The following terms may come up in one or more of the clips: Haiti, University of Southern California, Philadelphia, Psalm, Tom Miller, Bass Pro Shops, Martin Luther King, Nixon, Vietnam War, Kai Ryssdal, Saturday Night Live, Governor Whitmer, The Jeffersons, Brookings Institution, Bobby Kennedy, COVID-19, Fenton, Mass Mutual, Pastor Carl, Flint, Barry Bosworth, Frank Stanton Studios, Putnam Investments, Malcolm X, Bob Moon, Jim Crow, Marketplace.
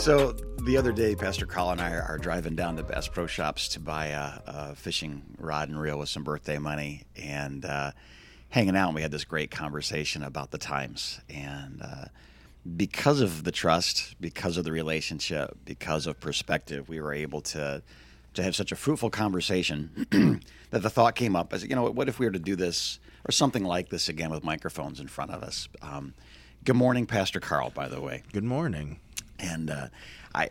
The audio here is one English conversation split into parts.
So the other day, Pastor Carl and I are driving down to Bass Pro Shops to buy a fishing rod and reel with some birthday money, and hanging out. And we had this great conversation about the times. And because of the trust, because of the relationship, because of perspective, we were able to have such a fruitful conversation that the thought came up as, you know, what if we were to do this or something like this again with microphones in front of us? Good morning, Pastor Carl, by the way. Good morning. And I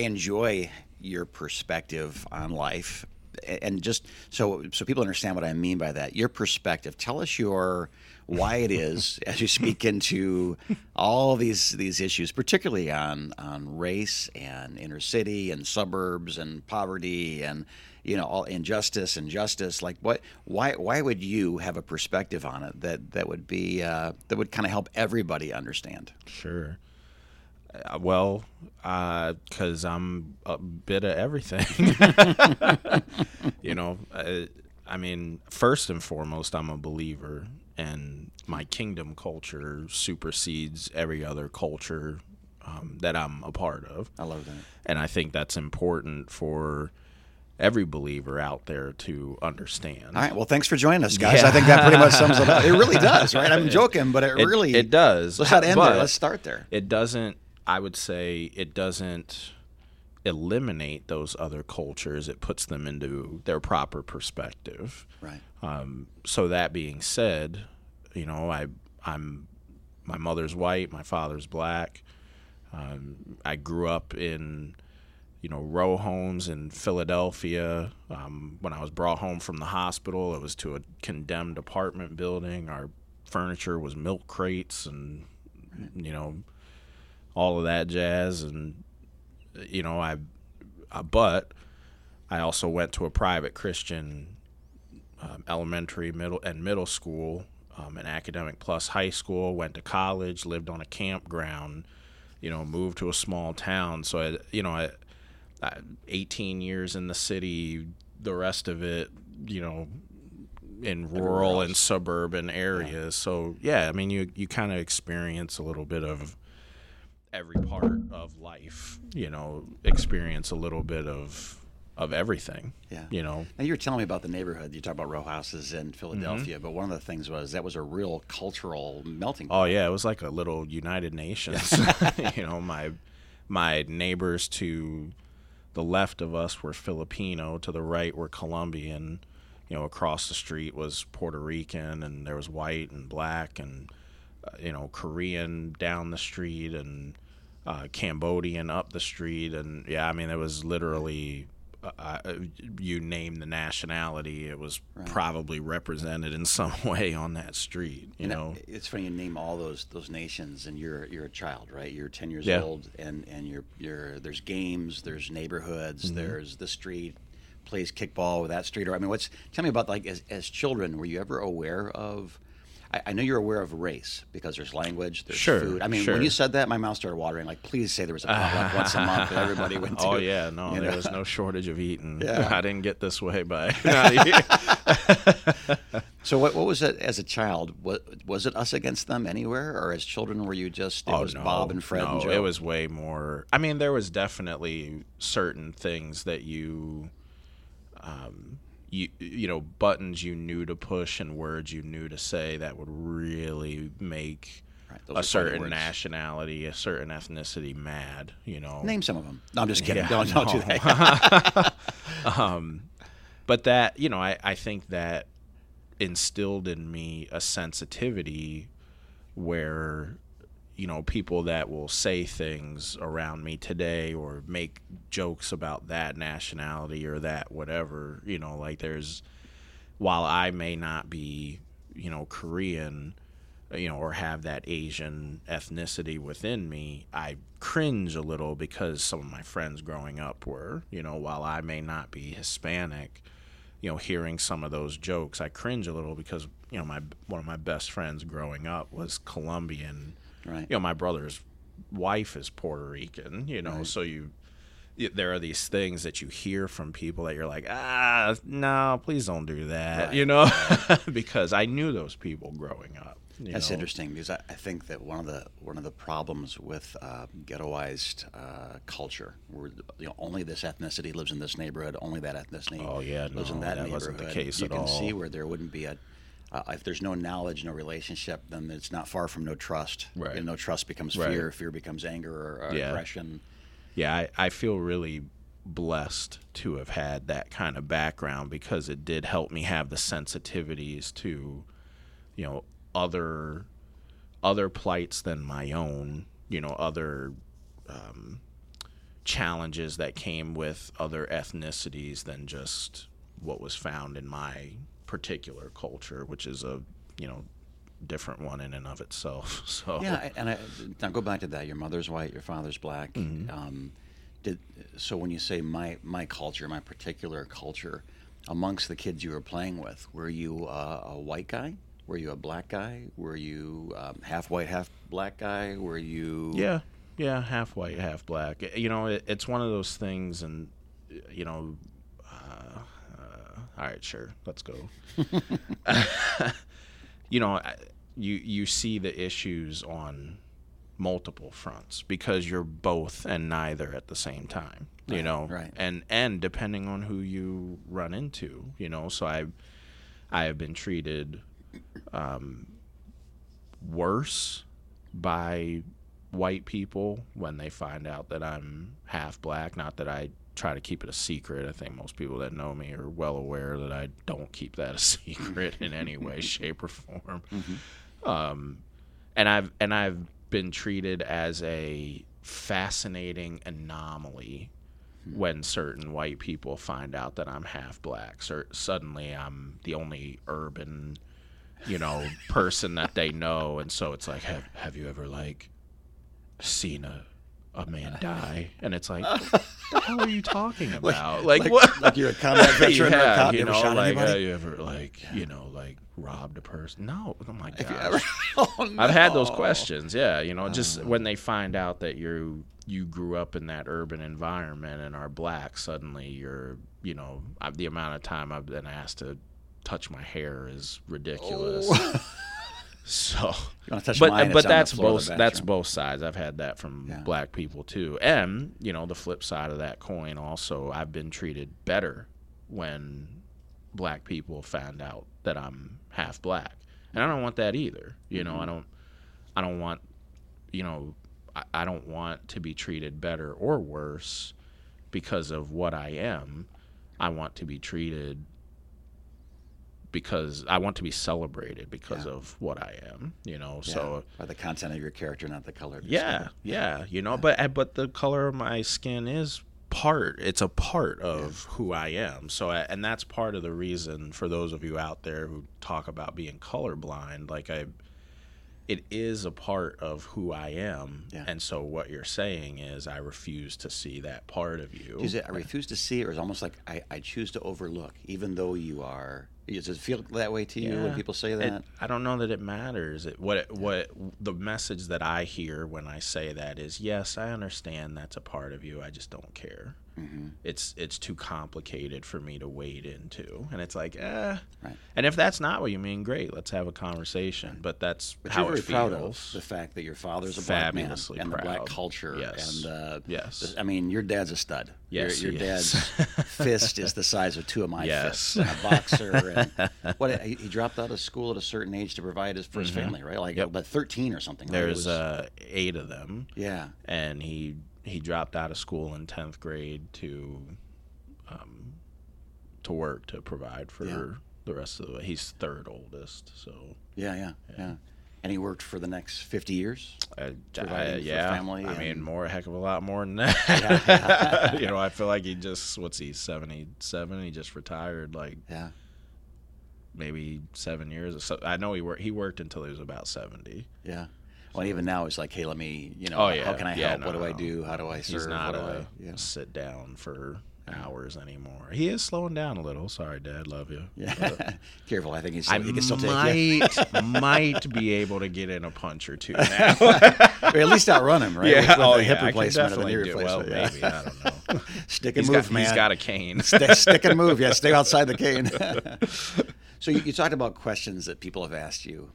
enjoy your perspective on life. And just so people understand what I mean by that, your perspective. Tell us why it is as you speak into all these issues, particularly on race and inner city and suburbs and poverty and, you know, all injustice and justice. Like why would you have a perspective on it that would be that would kind of help everybody understand? Sure. Well, because I'm a bit of everything. You know, I mean, first and foremost, I'm a believer, and my kingdom culture supersedes every other culture that I'm a part of. I love that. And I think that's important for every believer out there to understand. All right. Well, thanks for joining us, guys. Yeah. I think that pretty much sums it up. It really does, right? I'm joking, but it does. Let's not end there. Let's start there. I would say it doesn't eliminate those other cultures. It puts them into their proper perspective. Right. So that being said, you know, I'm my mother's white, my father's black. I grew up in, you know, row homes in Philadelphia. When I was brought home from the hospital, it was to a condemned apartment building. Our furniture was milk crates and, you know, all of that jazz. And, you know, but I also went to a private Christian elementary, middle school, an academic plus high school, went to college, lived on a campground, you know, moved to a small town. So, I 18 years in the city, the rest of it, you know, in rural and suburban areas. Yeah. So, yeah, I mean, you kind of experience a little bit of every part of life, you know, experience a little bit of everything. Yeah. You know, now you were telling me about the neighborhood. You talk about row houses in Philadelphia, mm-hmm. but one of the things was that was a real cultural melting pot. Oh yeah, it was like a little United Nations. You know, my neighbors to the left of us were Filipino, to the right were Colombian, you know, across the street was Puerto Rican, and there was white and black and you know, Korean down the street and Cambodian up the street. And yeah, I mean, it was literally, you name the nationality, it was right. probably represented in some way on that street, you know. It's funny, you name all those nations and you're a child, right? You're 10 years yeah. old and you're there's games, there's neighborhoods, mm-hmm. there's the street plays kickball with that street. Or I mean, tell me about, like, as children, were you ever aware of, I know you're aware of race because there's language, there's sure, food. I mean, sure. when you said that, my mouth started watering. Like, please say there was a potluck once a month that everybody went to. Oh, yeah. No, there was no shortage of eating. Yeah. I didn't get this way by So what was it as a child? Was it us against them anywhere? Or as children, were you just, Bob and Fred and Joe? It was way more. I mean, there was definitely certain things that you you know, buttons you knew to push and words you knew to say that would really make a certain nationality, a certain ethnicity mad, you know. Name some of them. No, I'm just kidding. Yeah, don't do that. But that, you know, I think that instilled in me a sensitivity where, you know, people that will say things around me today or make jokes about that nationality or that whatever, you know, like while I may not be, you know, Korean, you know, or have that Asian ethnicity within me, I cringe a little because some of my friends growing up were, you know, while I may not be Hispanic, you know, hearing some of those jokes, I cringe a little because, you know, one of my best friends growing up was Colombian. Right. You know, my brother's wife is Puerto Rican, you know, right. so there are these things that you hear from people that you're like, no, please don't do that, right. you know, because I knew those people growing up. That's interesting, because I think that one of the problems with ghettoized culture, where only this ethnicity lives in this neighborhood, only that ethnicity lives in that neighborhood. Wasn't the case you at can all. See where there wouldn't be a if there's no knowledge, no relationship, then it's not far from no trust. Right. And no trust becomes fear. Fear becomes anger or aggression. Yeah, I feel really blessed to have had that kind of background, because it did help me have the sensitivities to, other plights than my own, other challenges that came with other ethnicities than just what was found in my particular culture, which is a different one in and of itself. So now go back to that. Your mother's white, your father's black. Mm-hmm. So when you say my culture, my particular culture, amongst the kids you were playing with, were you a white guy? Were you a black guy? Were you half white, half black guy? Were you? Yeah, half white, half black. It's one of those things, and all right, sure, let's go. You see the issues on multiple fronts, because you're both and neither at the same time. Right. And depending on who you run into, So I have been treated worse by white people when they find out that I'm half black. Not that I try to keep it a secret. I think most people that know me are well aware that I don't keep that a secret in any way, shape, or form. Mm-hmm. And I've been treated as a fascinating anomaly when certain white people find out that I'm half black. So suddenly I'm the only urban person that they know, and so it's like, have you ever seen a man die? And it's like, what the hell are you talking about? Like what? Like you're a combat veteran, you ever robbed a person? No, oh my gosh. I've had those questions. Yeah, just when they find out that you grew up in that urban environment and are black, suddenly you're the amount of time I've been asked to touch my hair is ridiculous. So but that's both sides. I've had that from black people too, and the flip side of that coin also, I've been treated better when black people found out that I'm half black, and I don't want that either. Mm-hmm. I don't want I don't want to be treated better or worse because of what I am. I want to be treated because I want to be celebrated because of what I am, so. Or the content of your character, not the color of your skin. But the color of my skin is a part of who I am. So, and that's part of the reason, for those of you out there who talk about being colorblind, it is a part of who I am. Yeah. And so what you're saying is, I refuse to see that part of you. Is it, I refuse to see it, or it's almost like I choose to overlook, even though you are. Does it feel that way to you when people say that? I don't know that it matters. What the message that I hear when I say that is, yes, I understand that's a part of you. I just don't care. Mm-hmm. It's too complicated for me to wade into. And it's like, Right. And if that's not what you mean, great. Let's have a conversation. Right. But that's how it feels. You're very proud of the fact that your father's a black man. Fabulously proud. And the black culture. Yes. And, yes. Your dad's a stud. Yes, your dad's fist is the size of two of my fists. And a boxer. And he dropped out of school at a certain age to provide his first family, right? But 13 or something. There's 8 of them. Yeah. And he dropped out of school in 10th grade to work to provide for the rest of the way. He's third oldest, so. Yeah. And he worked for the next 50 years? For family. A heck of a lot more than that. Yeah. I feel like he just, 77? He just retired, maybe 7 years or so. I know he worked until he was about 70. Yeah. Well, even now it's like, hey, let me, how can I help? What do I do? How do I serve? He's not a sit down for hours anymore. He is slowing down a little. Sorry, Dad. Love you. Yeah. But careful. I think might be able to get in a punch or two now. At least outrun him, right? Yeah. Hip replacement or the knee replacement. Well, maybe. I don't know. Stick and move, man. He's got a cane. Stick and move. Yeah, stay outside the cane. So you talked about questions that people have asked you.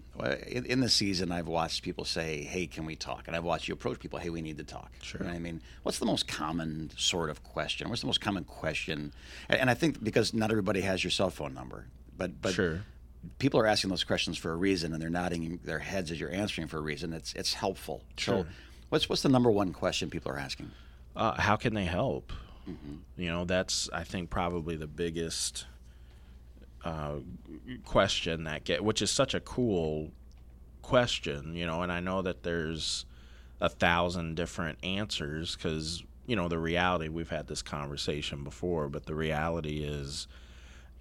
In the season, I've watched people say, hey, can we talk? And I've watched you approach people, hey, we need to talk. Sure. You know what I mean? What's the most common sort of question? What's the most common question? And I think because not everybody has your cell phone number, but sure. People are asking those questions for a reason, and they're nodding their heads as you're answering for a reason. It's helpful. Sure. So what's the number one question people are asking? How can they help? Mm-hmm. You know, that's, I think, probably the biggest question that which is such a cool question, you know, and I know that there's 1,000 different answers because, you know, the reality, we've had this conversation before, but the reality is,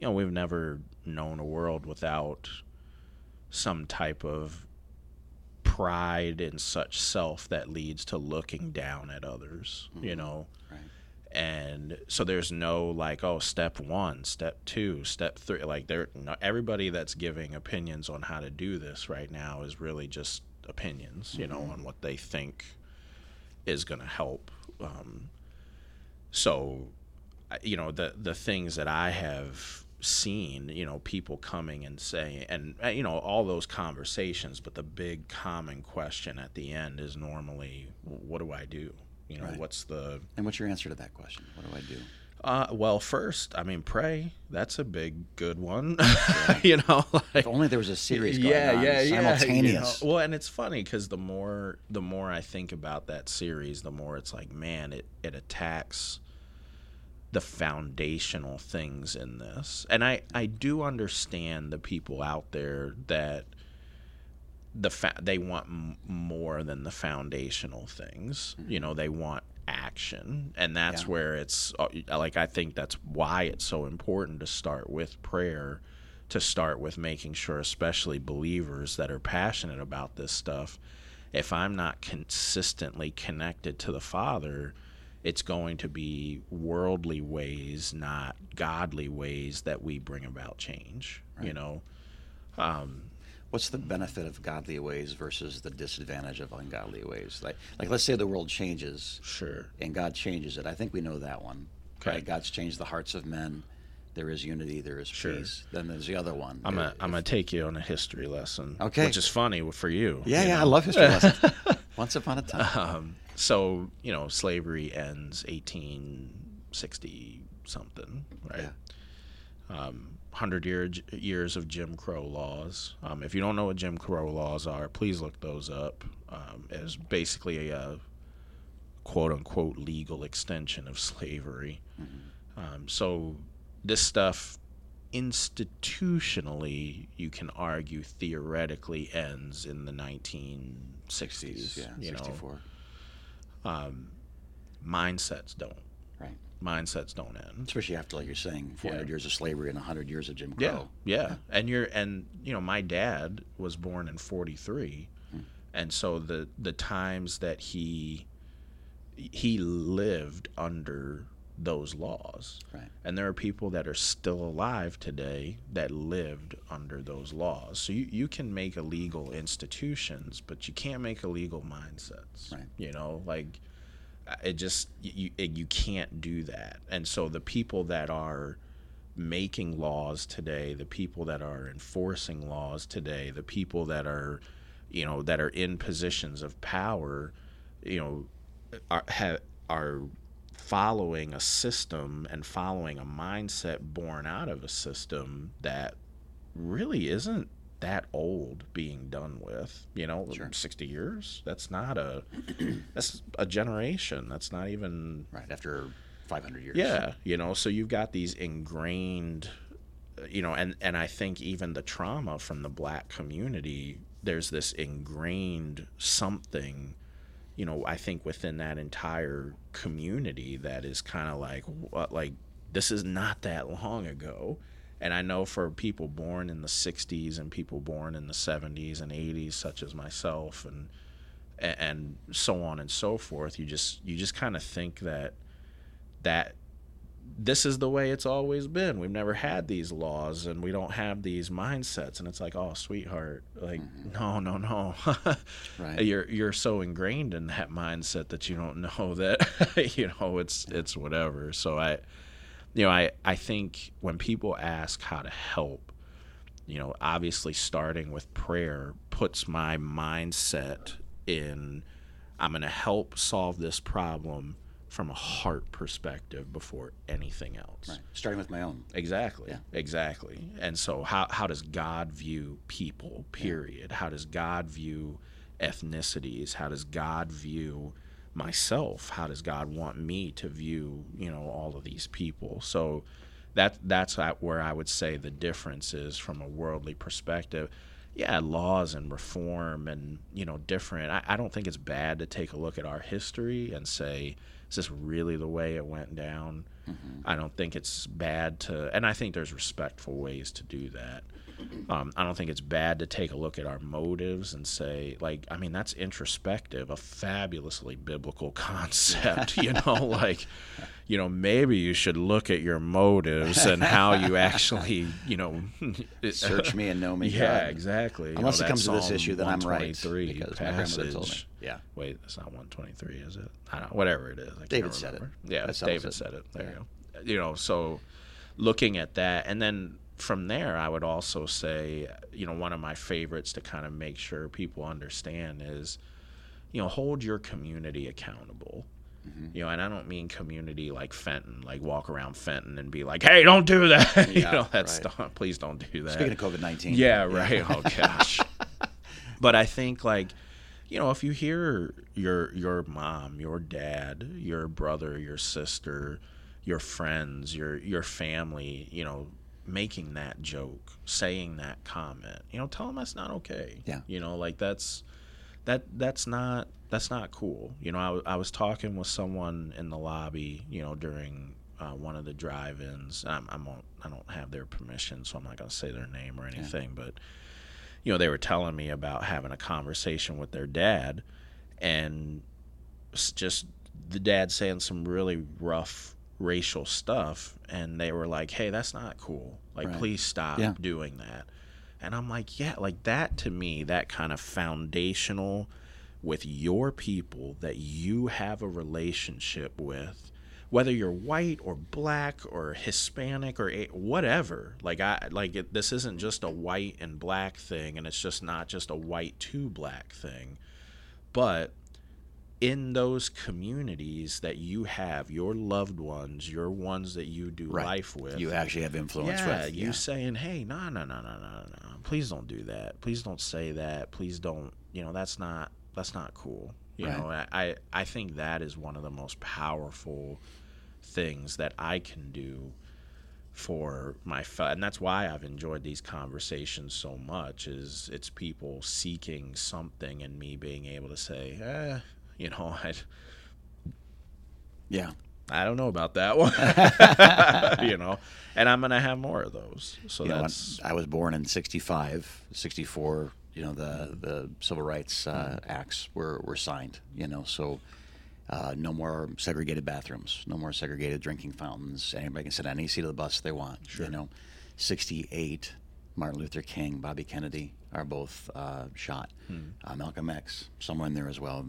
you know, we've never known a world without some type of pride and such self that leads to looking down at others, mm-hmm. you know. Right. And so there's no like, oh, step one, step two, step three. Like everybody that's giving opinions on how to do this right now is really just opinions, you mm-hmm. know, on what they think is going to help. So, you know, the things that I have seen, you know, people coming and saying, and, you know, all those conversations, but the big common question at the end is normally, what do I do? You know, right. And what's your answer to that question? What do I do? Well, first, I mean, pray. That's a big, good one. Yeah. You know, like, if only there was a series going on simultaneous. You know? Well, and it's funny because the more I think about that series, the more it's like, man, it attacks the foundational things in this. And I do understand the people out there that they want more than the foundational things, mm-hmm. you know, they want action. And that's where it's like, I think that's why it's so important to start with prayer, to start with making sure, especially believers that are passionate about this stuff, if I'm not consistently connected to the Father, it's going to be worldly ways, not godly ways, that we bring about change, right. you know? What's the benefit of godly ways versus the disadvantage of ungodly ways? Like let's say the world changes, sure, and God changes it. I think we know that one. Okay. Right? God's changed the hearts of men. There is unity. There is sure. peace. Then there's the other one. I'm gonna take you on a history lesson. Okay. Which is funny for you. Yeah, you know? I love history lessons. Once upon a time. So you know, slavery ends 1860 something, right? Yeah. 100 years of Jim Crow laws. If you don't know what Jim Crow laws are, please look those up. It was basically a quote-unquote legal extension of slavery. Mm-hmm. So this stuff institutionally, you can argue theoretically, ends in the 1960s. You 64. Know. Mindsets don't. Right. Mindsets don't end. Especially after, like you're saying, 400 years of slavery and 100 years of Jim Crow. Yeah. And you know, my dad was born in 43, and so the times that he lived under those laws. Right. And there are people that are still alive today that lived under those laws. So you can make illegal institutions, but you can't make illegal mindsets. Right. You know, like it just you can't do that. And so the people that are making laws today, the people that are enforcing laws today, the people that are, you know, that are in positions of power, you know, are following a system and following a mindset born out of a system that really isn't that old being done with, you know, sure. 60 years. That's a generation. That's not even right after 500 years. Yeah. You know, so you've got these ingrained, you know, and I think even the trauma from the black community, there's this ingrained something, you know, I think within that entire community that is kind of like, what, like, this is not that long ago. And I know for people born in the 60s and people born in the 70s and 80s, such as myself, and so on and so forth, you just kind of think that this is the way it's always been. We've never had these laws and we don't have these mindsets. And it's like, oh, sweetheart, like, mm-hmm. no. Right. You're so ingrained in that mindset that you don't know that, you know, it's whatever. So I think when people ask how to help, you know, obviously starting with prayer puts my mindset in, I'm going to help solve this problem from a heart perspective before anything else. Right. Starting with my own. Exactly. Yeah. Exactly. And so how does God view people, period? Yeah. How does God view ethnicities? How does God view myself? How does God want me to view, you know, all of these people? So that's where I would say the difference is from a worldly perspective. Yeah, laws and reform and, you know, different. I don't think it's bad to take a look at our history and say, is this really the way it went down? Mm-hmm. I don't think it's bad to, and I think there's respectful ways to do that. I don't think it's bad to take a look at our motives and say, like, I mean, that's introspective, a fabulously biblical concept, you know, like, you know, maybe you should look at your motives and how you actually, you know, search me and know me. Yeah, God. Exactly. Unless, you know, it comes Psalm to this issue that I'm right, because my grandmother told me. Yeah. Wait, that's not 123, is it? I don't know, whatever it is. I David said it. Yeah, David said it. There you go. You know, so looking at that, and then from there, I would also say, you know, one of my favorites to kind of make sure people understand is, you know, hold your community accountable. You know, and I don't mean community like Fenton, like walk around Fenton and be like, hey, don't do that. Yeah, you know, that's right. Please don't do that. Speaking of COVID-19. Yeah, right. Oh, gosh. But I think, like, you know, if you hear your mom, your dad, your brother, your sister, your friends, your family, you know, making that joke, saying that comment, you know, tell them that's not okay. Yeah. You know, like that's not cool. You know, I was talking with someone in the lobby, you know, during one of the drive-ins. I don't have their permission, so I'm not going to say their name or anything. Yeah. But, you know, they were telling me about having a conversation with their dad, and just the dad saying some really rough racial stuff, and they were like, hey, that's not cool. Like, please stop doing that. And I'm like, yeah, like that to me, that kind of foundational with your people that you have a relationship with, whether you're white or black or Hispanic or whatever. Like, this isn't just a white and black thing, and it's just not just a white to black thing. But in those communities that you have, your loved ones, your ones that you do life with. You actually have influence with. Yeah, you saying, hey, no, please don't do that. Please don't say that. Please don't, you know, that's not cool. You know, I think that is one of the most powerful things that I can do for my and that's why I've enjoyed these conversations so much, is it's people seeking something and me being able to say, you know, I don't know about that one, you know, and I'm going to have more of those. So you know, I was born in 65, 64, you know, the Civil Rights Acts were signed, you know, so no more segregated bathrooms, no more segregated drinking fountains. Anybody can sit on any seat of the bus they want, you know. 68, Martin Luther King, Bobby Kennedy are both shot. Malcolm X, somewhere in there as well.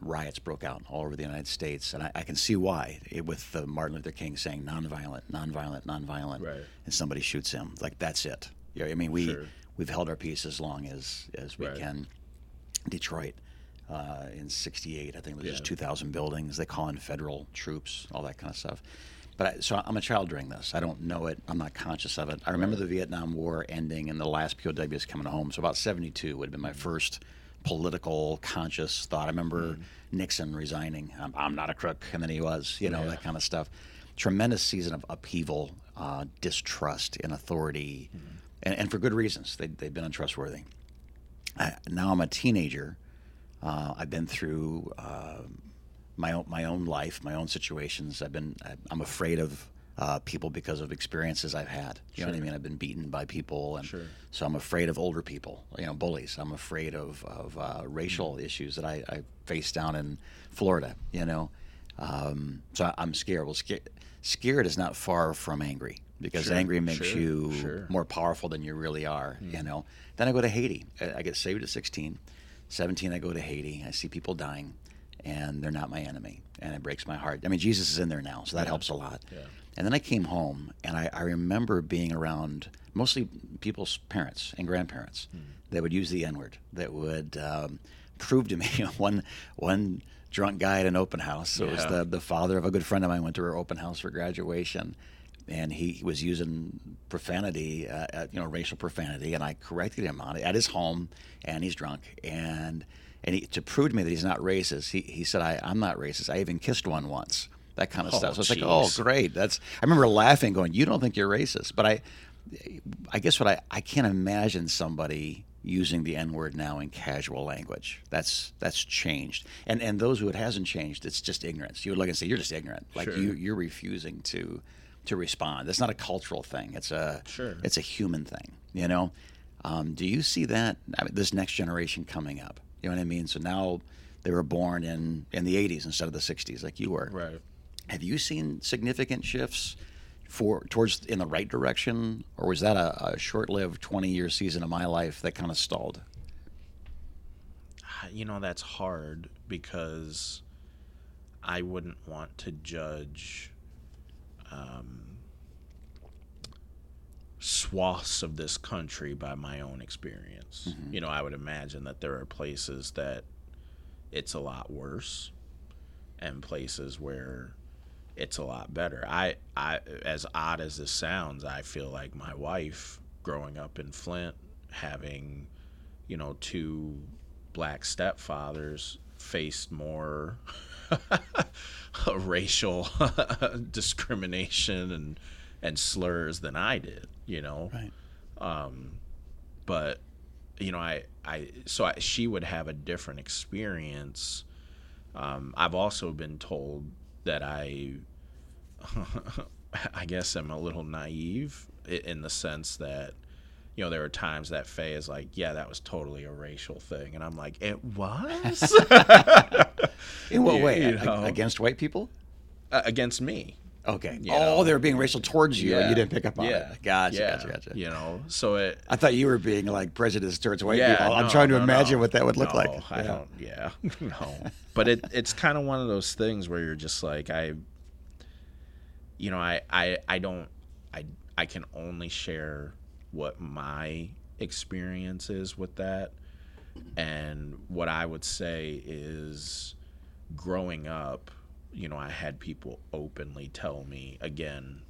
Riots broke out all over the United States, and I can see why, with the Martin Luther King saying nonviolent, nonviolent, nonviolent, and somebody shoots him. Like, that's it. You know, I mean, we've held our peace as long as we can. Detroit in 68, I think it was just 2,000 buildings. They call in federal troops, all that kind of stuff. But so I'm a child during this. I don't know it. I'm not conscious of it. I remember the Vietnam War ending and the last POWs coming home. So about 72 would have been my first political conscious thought. I remember Nixon resigning. I'm not a crook, and then he was, you know, that kind of stuff. Tremendous season of upheaval, distrust in authority, and for good reasons. They've been untrustworthy. Now I'm a teenager. I've been through my own life, my own situations. I'm afraid of people because of experiences I've had. You know what I mean? I've been beaten by people, and so I'm afraid of older people, you know, bullies. I'm afraid of racial issues that I faced down in Florida, you know. So I'm scared. Well, scared is not far from angry, because angry makes you more powerful than you really are, you know. Then I go to Haiti. I get saved at 16. 17, I go to Haiti. I see people dying, and they're not my enemy. and it breaks my heart. I mean, Jesus is in there now, so that helps a lot. Yeah. And then I came home, and I remember being around mostly people's parents and grandparents that would use the N-word, that would prove to me one drunk guy at an open house. So it was the father of a good friend of mine went to her open house for graduation, and he was using profanity, racial profanity, and I corrected him on it at his home, and he's drunk. And to prove to me that he's not racist, he said, I'm not racist. I even kissed one once. That kind of stuff. So it's like, great. I remember laughing, going, you don't think you're racist. But I guess what I can't imagine somebody using the N-word now in casual language. That's changed. And those who it hasn't changed, it's just ignorance. You would look and say, you're just ignorant. Like you're refusing to respond. That's not a cultural thing. It's a human thing. You know? Do you see that this next generation coming up? You know what I mean? So now they were born in the 80s instead of the 60s, like you were. Right. Have you seen significant shifts in the right direction, or was that a short-lived 20-year season of my life that kind of stalled? You know, that's hard because I wouldn't want to judge swaths of this country by my own experience. Mm-hmm. You know, I would imagine that there are places that it's a lot worse and places where it's a lot better. I, as odd as this sounds, I feel like my wife growing up in Flint, having, you know, two black stepfathers, faced more racial discrimination and slurs than I did, you know? Right. But, you know, she would have a different experience. I've also been told that I guess I'm a little naive in the sense that, you know, there were times that Faye is like, yeah, that was totally a racial thing. And I'm like, it was? In what way? You know? Against white people? Against me. Okay. They were being racial towards you, and you didn't pick up on it. Gotcha. You know, so I thought you were being like prejudiced towards white people. I'm trying to imagine what that would look like. No. But it's kind of one of those things where you're just like, I can only share what my experience is with that. And what I would say is growing up, you know, I had people openly tell me, again,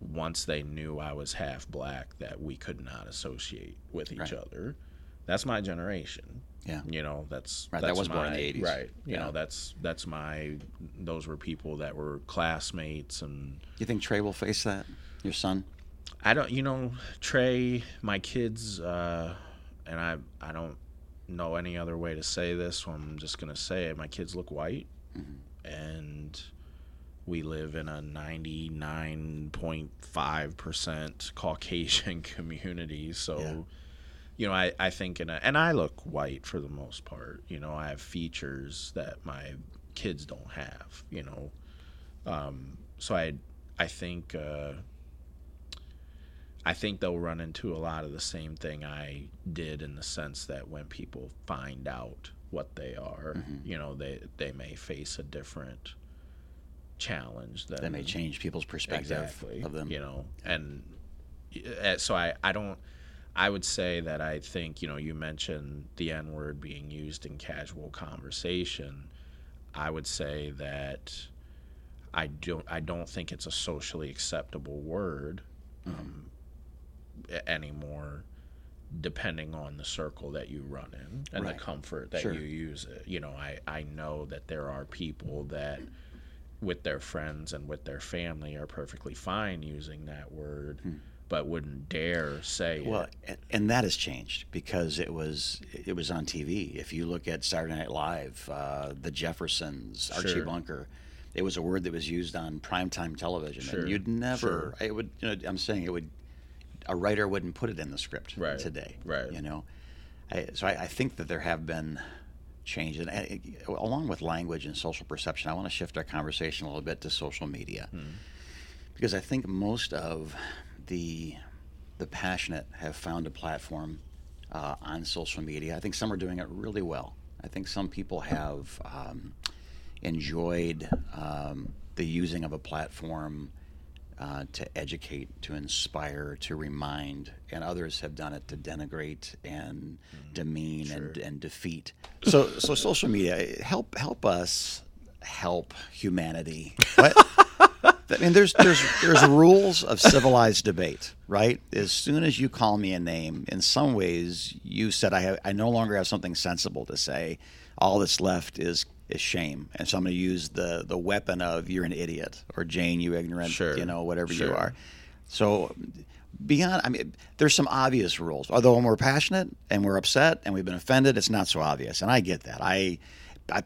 once they knew I was half black, that we could not associate with each other. That's my generation. Yeah. You know, that was born in the 80s. Right. You know, those were people that were classmates. And you think Trey will face that, your son? I don't, you know, Trey, my kids, and I don't know any other way to say this, so I'm just going to say it. My kids look white. Mm-hmm. And we live in a 99.5% Caucasian community. So, you know, I think and I look white for the most part. You know, I have features that my kids don't have, you know. So I think they'll run into a lot of the same thing I did, in the sense that when people find out what they are, mm-hmm. you know, they may face a different challenge. That may change people's perspective of them. You know, and so I would say that I think, you know, you mentioned the N-word being used in casual conversation. I would say that I don't think it's a socially acceptable word anymore, depending on the circle that you run in and the comfort that you use it. You know, I know that there are people that with their friends and with their family are perfectly fine using that word, but wouldn't dare say it. And that has changed because it was on TV. If you look at Saturday Night Live, The Jeffersons, Archie Bunker, it was a word that was used on primetime television. And you'd never, it would, you know, I'm saying it would, a writer wouldn't put it in the script today, you know? So I think that there have been changes. And along with language and social perception, I want to shift our conversation a little bit to social media. Because I think most of the passionate have found a platform on social media. I think some are doing it really well. I think some people have enjoyed the using of a platform to educate, to inspire, to remind, and others have done it to denigrate and demean and defeat. So social media help us help humanity. I mean, there's rules of civilized debate, right? As soon as you call me a name, in some ways, you said I no longer have something sensible to say. All that's left is shame, and so I'm going to use the weapon of you're an idiot or Jane, you ignorant, whatever you are. So beyond, I mean, there's some obvious rules. Although when we're passionate and we're upset and we've been offended, it's not so obvious, and I get that. I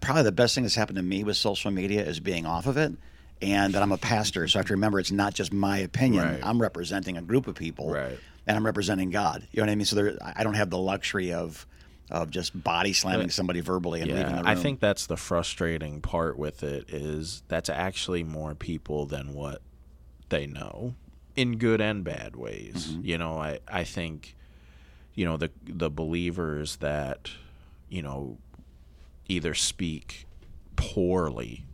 probably the best thing that's happened to me with social media is being off of it. And that I'm a pastor, so I have to remember it's not just my opinion. Right. I'm representing a group of people, and I'm representing God. You know what I mean? So I don't have the luxury of just body slamming somebody verbally and leaving the room. I think that's the frustrating part with it is that's actually more people than what they know in good and bad ways. Mm-hmm. You know, I think, you know, the believers that, you know, either speak horribly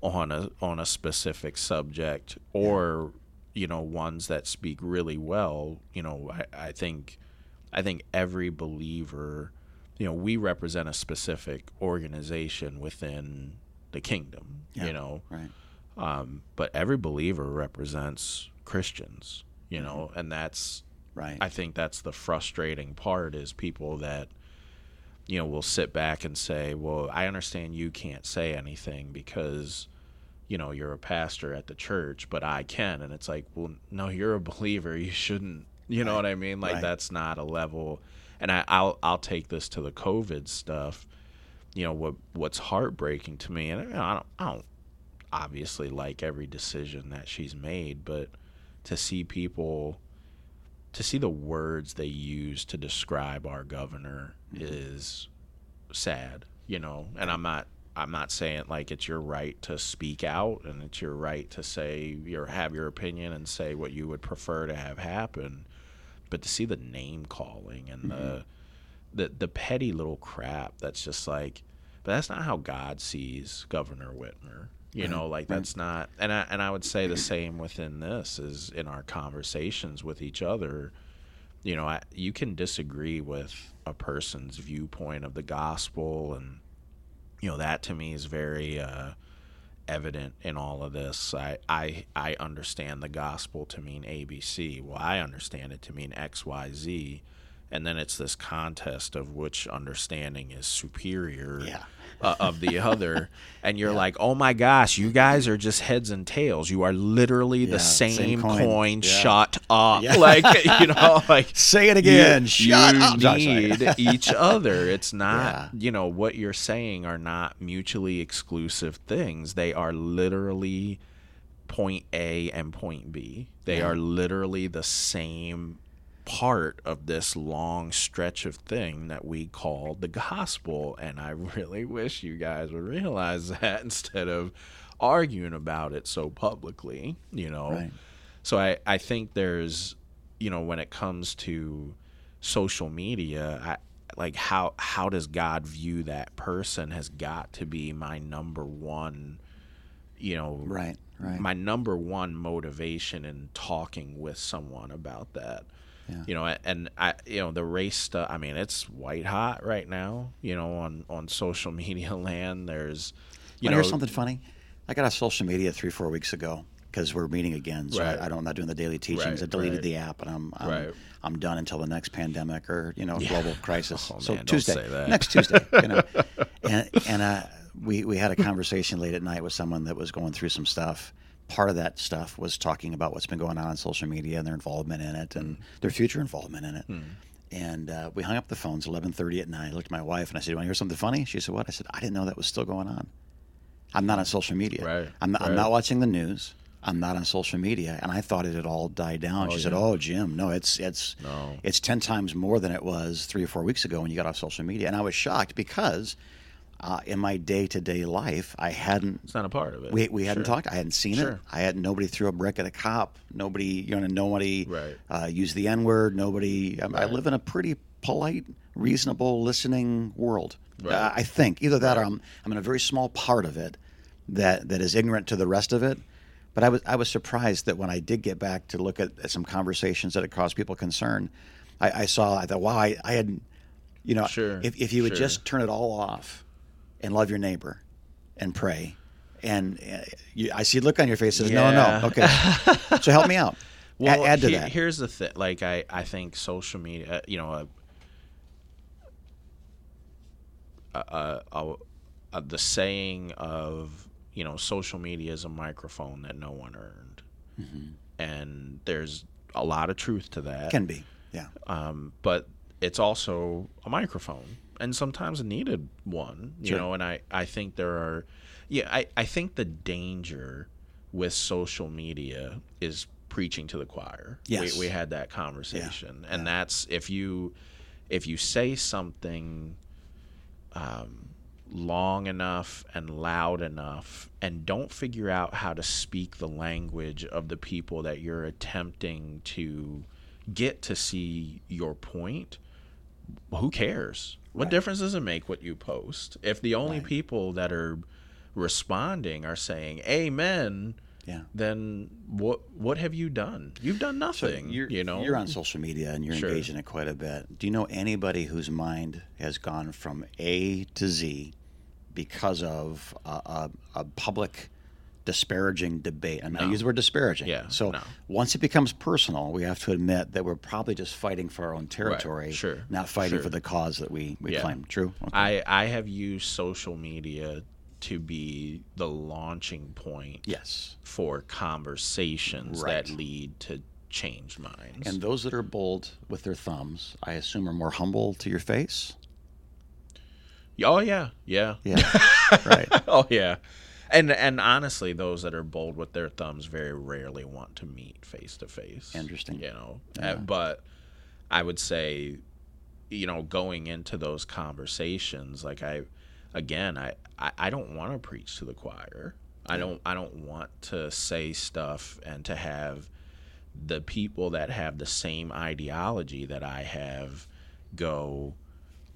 on a specific subject, or you know, ones that speak really well. You know, I think every believer, you know, we represent a specific organization within the kingdom. Yeah, you know, right. But every believer represents Christians. You know, and that's right. I think that's the frustrating part is people that, you know, we'll sit back and say, well, I understand you can't say anything because, you know, you're a pastor at the church, but I can. And it's like, well, no, you're a believer. You shouldn't, you know what I mean? Like, that's not a level. And I'll take this to the COVID stuff. You know, what's heartbreaking to me, and I don't obviously like every decision that she's made, but to see people, to see the words they use to describe our governor is sad, you know. And I'm not saying like it's your right to speak out and it's your right to say have your opinion and say what you would prefer to have happen, but to see the name calling and the petty little crap that's just like, but that's not how God sees Governor Whitmer. You know, like that's not, and I would say the same within this is in our conversations with each other. You know, you can disagree with a person's viewpoint of the gospel, and you know that to me is very evident in all of this. I understand the gospel to mean ABC. Well, I understand it to mean XYZ. And then it's this contest of which understanding is superior of the other. And you're like, oh, my gosh, you guys are just heads and tails. You are literally the same coin. Shut up. Yeah. Like, you know, like. Say it again. Shut up. You need each other. It's not, you know, what you're saying are not mutually exclusive things. They are literally point A and point B. They are literally the same part of this long stretch of thing that we call the gospel, and I really wish you guys would realize that instead of arguing about it so publicly, you know. Right. So I think there's, you know, when it comes to social media, how does God view that person has got to be my number one, you know, my number one motivation in talking with someone about that. Yeah. You know, and I, you know, the race stuff, I mean, it's white hot right now, you know, on social media land. There's, you know. Here's something funny. I got off social media 3-4 weeks ago because we're meeting again. So I'm not doing the daily teachings. I deleted the app, and I'm done until the next pandemic or, you know, global crisis. Oh, so man, Tuesday, don't say that. Next Tuesday, you know. And we had a conversation late at night with someone that was going through some stuff. Part of that stuff was talking about what's been going on social media and their involvement in it and their future involvement in it. Mm. And we hung up the phones 11:30 at night. I looked at my wife and I said, "You want to hear something funny?" She said, "What?" I said, "I didn't know that was still going on. I'm not on social media. I'm not watching the news. I'm not on social media." And I thought it had all died down. She said, "Oh, Jim, no, it's 10 times more than it was 3 or 4 weeks ago when you got off social media." And I was shocked because in my day-to-day life, I hadn't. It's not a part of it. We hadn't talked. I hadn't seen it. I had nobody threw a brick at a cop. Nobody used the N-word. Nobody. I live in a pretty polite reasonable, listening world. Right. I think either that, or I'm in a very small part of it that is ignorant to the rest of it. But I was surprised that when I did get back to look at some conversations that had caused people concern, I thought, wow, I had, you know, sure, if you would just turn it all off and love your neighbor and pray. And I see a look on your face that says, no, okay. So help me out. Well, add to that. Here's the thing. Like, I think social media, you know, the saying of, you know, social media is a microphone that no one earned. Mm-hmm. And there's a lot of truth to that. Can be, yeah. But it's also a microphone. And sometimes a needed one, you know, and I think there are... Yeah, I think the danger with social media is preaching to the choir. Yes. We had that conversation. Yeah. And that's if you say something long enough and loud enough and don't figure out how to speak the language of the people that you're attempting to get to see your point, who cares? What difference does it make what you post? If the only people that are responding are saying amen, then what have you done? You've done nothing. So you're on social media and you're engaged in it quite a bit. Do you know anybody whose mind has gone from A to Z because of a public disparaging debate? I use the word disparaging. Yeah, so once it becomes personal, we have to admit that we're probably just fighting for our own territory, not fighting for the cause that we claim. True? Okay. I have used social media to be the launching point for conversations that lead to changed minds. And those that are bold with their thumbs, I assume, are more humble to your face? Oh, yeah. Right. Oh, yeah. And honestly, those that are bold with their thumbs very rarely want to meet face-to-face. Interesting. You know, but I would say, you know, going into those conversations, like I don't want to preach to the choir. I don't want to say stuff and to have the people that have the same ideology that I have go,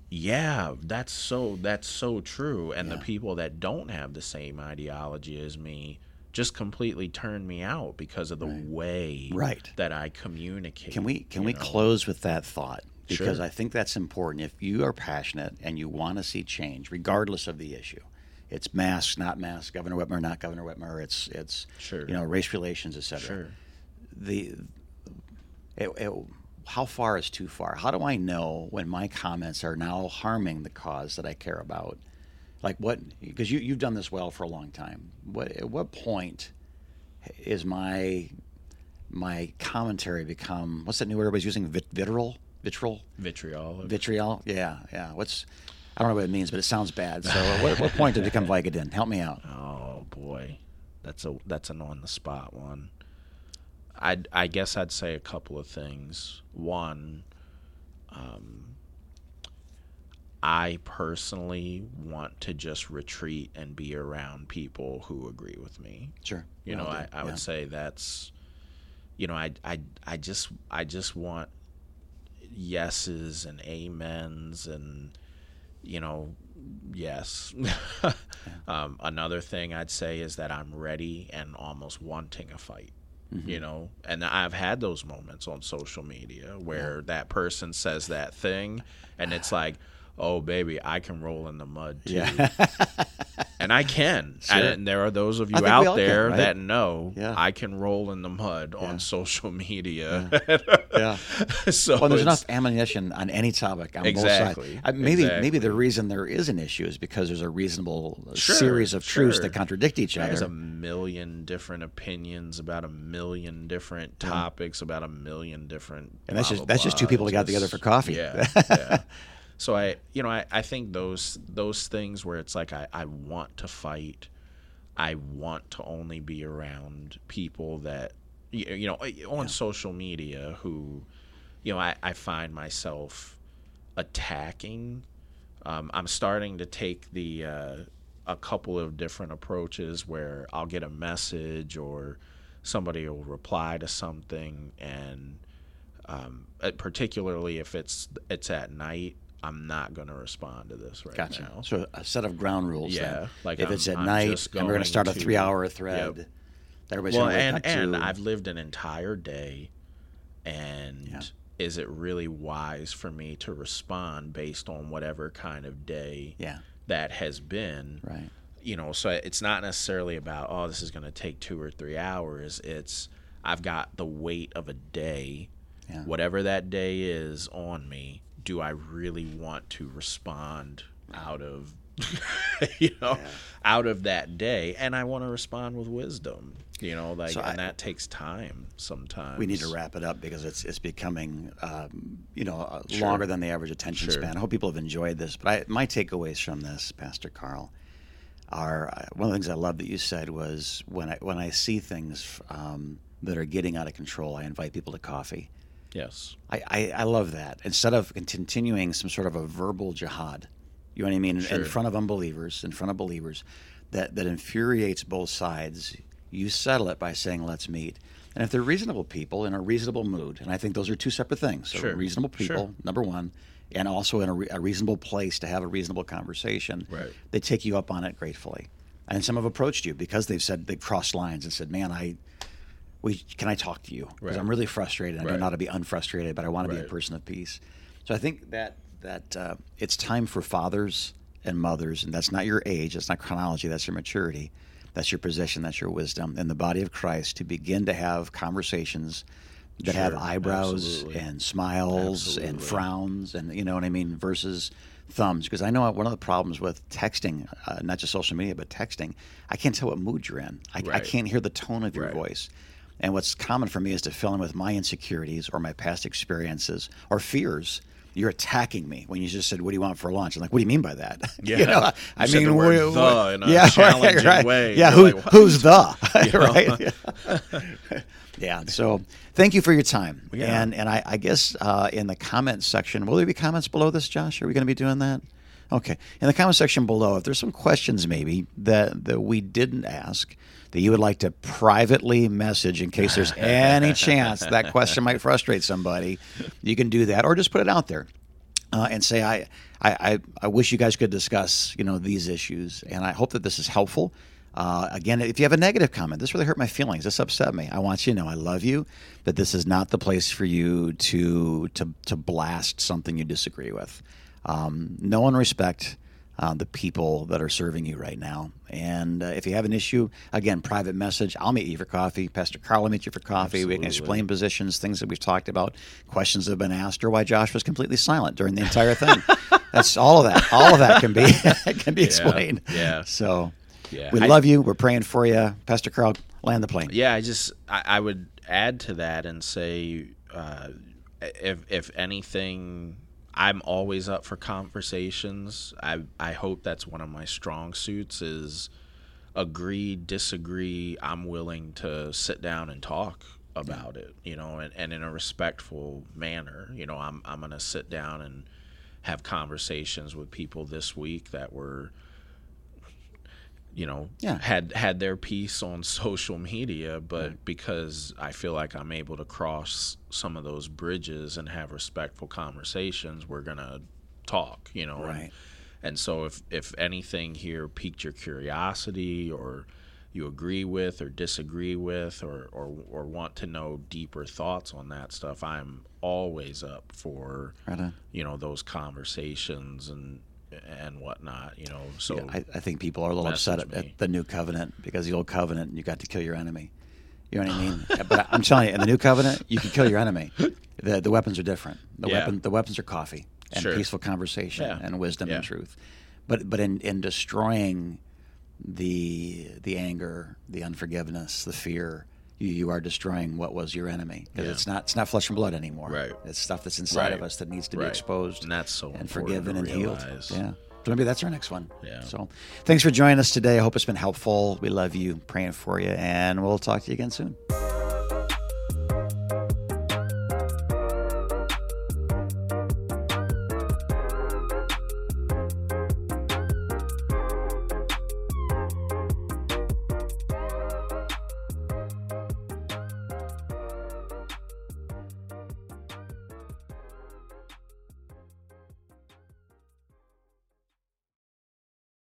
yeah, that's so true. And the people that don't have the same ideology as me just completely turn me out because of the way that I communicate. Can we close with that thought? Because I think that's important. If you are passionate and you want to see change, regardless of the issue, it's masks, not masks, Governor Whitmer, not Governor Whitmer, it's you know, race relations, et cetera. Sure. How far is too far? How do I know when my comments are now harming the cause that I care about? Like what? Because you've done this well for a long time. At what point is my commentary become, what's that new word everybody's using? Vitriol? Vitriol. Yeah. I don't know what it means, but it sounds bad. So, what point did it become Vicodin? Help me out. Oh boy, that's an on the spot one. I guess I'd say a couple of things. One, I personally want to just retreat and be around people who agree with me. Sure. You know, I would say that's, you know, I just want yeses and amens and, you know, yes. Another thing I'd say is that I'm ready and almost wanting a fight, you know, and I've had those moments on social media where that person says that thing and it's like, oh, baby, I can roll in the mud, too. Yeah. And I can. Sure. And there are those of you out there that know I can roll in the mud on social media. Yeah. So well, there's enough ammunition on any topic on both sides. Maybe the reason there is an issue is because there's a reasonable series of truths that contradict each other. There's a million different opinions about a million different topics, about a million different blah, and that's just two people that got together for coffee. Yeah, yeah. So I think those things where it's like I want to fight, I want to only be around people that, you know, on social media who, you know, I find myself attacking. I'm starting to take a couple of different approaches where I'll get a message or somebody will reply to something and particularly if it's at night, I'm not going to respond to this right gotcha. Now. So a set of ground rules. Yeah. Then. Like if it's at night and we're going to start a 3-hour thread. Yep. That everybody's well, and I've lived an entire day, and yeah. is it really wise for me to respond based on whatever kind of day yeah. that has been? Right. You know, so it's not necessarily about, oh, this is going to take 2 or 3 hours. It's I've got the weight of a day, yeah. whatever that day is on me. Do I really want to respond out of, you know, yeah. out of that day? And I want to respond with wisdom, you know, like, so and that takes time sometimes. We need to wrap it up because it's becoming, you know, sure. longer than the average attention sure. span. I hope people have enjoyed this. But my takeaways from this, Pastor Carl, are one of the things I love that you said was when I see things that are getting out of control, I invite people to coffee. Yes. I love that. Instead of continuing some sort of a verbal jihad, you know what I mean, sure. in front of unbelievers, in front of believers, that infuriates both sides, you settle it by saying, let's meet. And if they're reasonable people in a reasonable mood, and I think those are two separate things. So sure. reasonable people, sure. number one, and also in a reasonable place to have a reasonable conversation, right. they take you up on it gratefully. And some have approached you because they've crossed lines and said, man, can I talk to you? Because right. I'm really frustrated. I right. don't know how to be unfrustrated, but I want to right. be a person of peace. So I think that it's time for fathers and mothers, and that's not your age, that's not chronology, that's your maturity, that's your position, that's your wisdom, in the body of Christ to begin to have conversations that sure. have eyebrows absolutely. And smiles absolutely. And frowns and, you know what I mean, versus thumbs. Because I know one of the problems with texting, not just social media, but texting, I can't tell what mood you're in. I can't hear the tone of your right. voice. And what's common for me is to fill in with my insecurities or my past experiences or fears. You're attacking me when you just said, what do you want for lunch? I'm like, what do you mean by that? Yeah. You know, I mean, the word in a yeah, challenging right. way. Yeah, who's the? right? yeah, so thank you for your time. Yeah. And I guess in the comments section, will there be comments below this, Josh? Are we going to be doing that? Okay. In the comment section below, if there's some questions maybe that we didn't ask that you would like to privately message in case there's any chance that question might frustrate somebody, you can do that. Or just put it out there and say, I wish you guys could discuss, you know, these issues. And I hope that this is helpful. Again, if you have a negative comment, this really hurt my feelings. This upset me. I want you to know I love you, that this is not the place for you to blast something you disagree with. Know and respect the people that are serving you right now. And if you have an issue, again, private message. I'll meet you for coffee. Pastor Carl will meet you for coffee. Absolutely. We can explain positions, things that we've talked about, questions that have been asked, or why Josh was completely silent during the entire thing. That's all of that. All of that can be explained. Yeah. So we love you. We're praying for you. Pastor Carl, land the plane. Yeah, I would add to that and say if anything, I'm always up for conversations. I hope that's one of my strong suits is agree, disagree. I'm willing to sit down and talk about it, you know, and in a respectful manner. You know, I'm going to sit down and have conversations with people this week that were, you know, had their piece on social media, but because I feel like I'm able to cross some of those bridges and have respectful conversations, we're going to talk, you know. Right. And so if anything here piqued your curiosity or you agree with or disagree with or want to know deeper thoughts on that stuff, I'm always up for, you know, those conversations and whatnot, you know. So I think people are a little upset at the new covenant because the old covenant you got to kill your enemy. You know what I mean? But I'm telling you, in the new covenant, you can kill your enemy. The weapons are different. The weapons are coffee and sure. peaceful conversation and wisdom and truth. But in destroying the anger, the unforgiveness, the fear, you are destroying what was your enemy because it's not flesh and blood anymore. Right. It's stuff that's inside of us that needs to be exposed and that's so and forgiven and healed. Yeah. So maybe that's our next one. Yeah. So thanks for joining us today. I hope it's been helpful. We love you. Praying for you, and we'll talk to you again soon.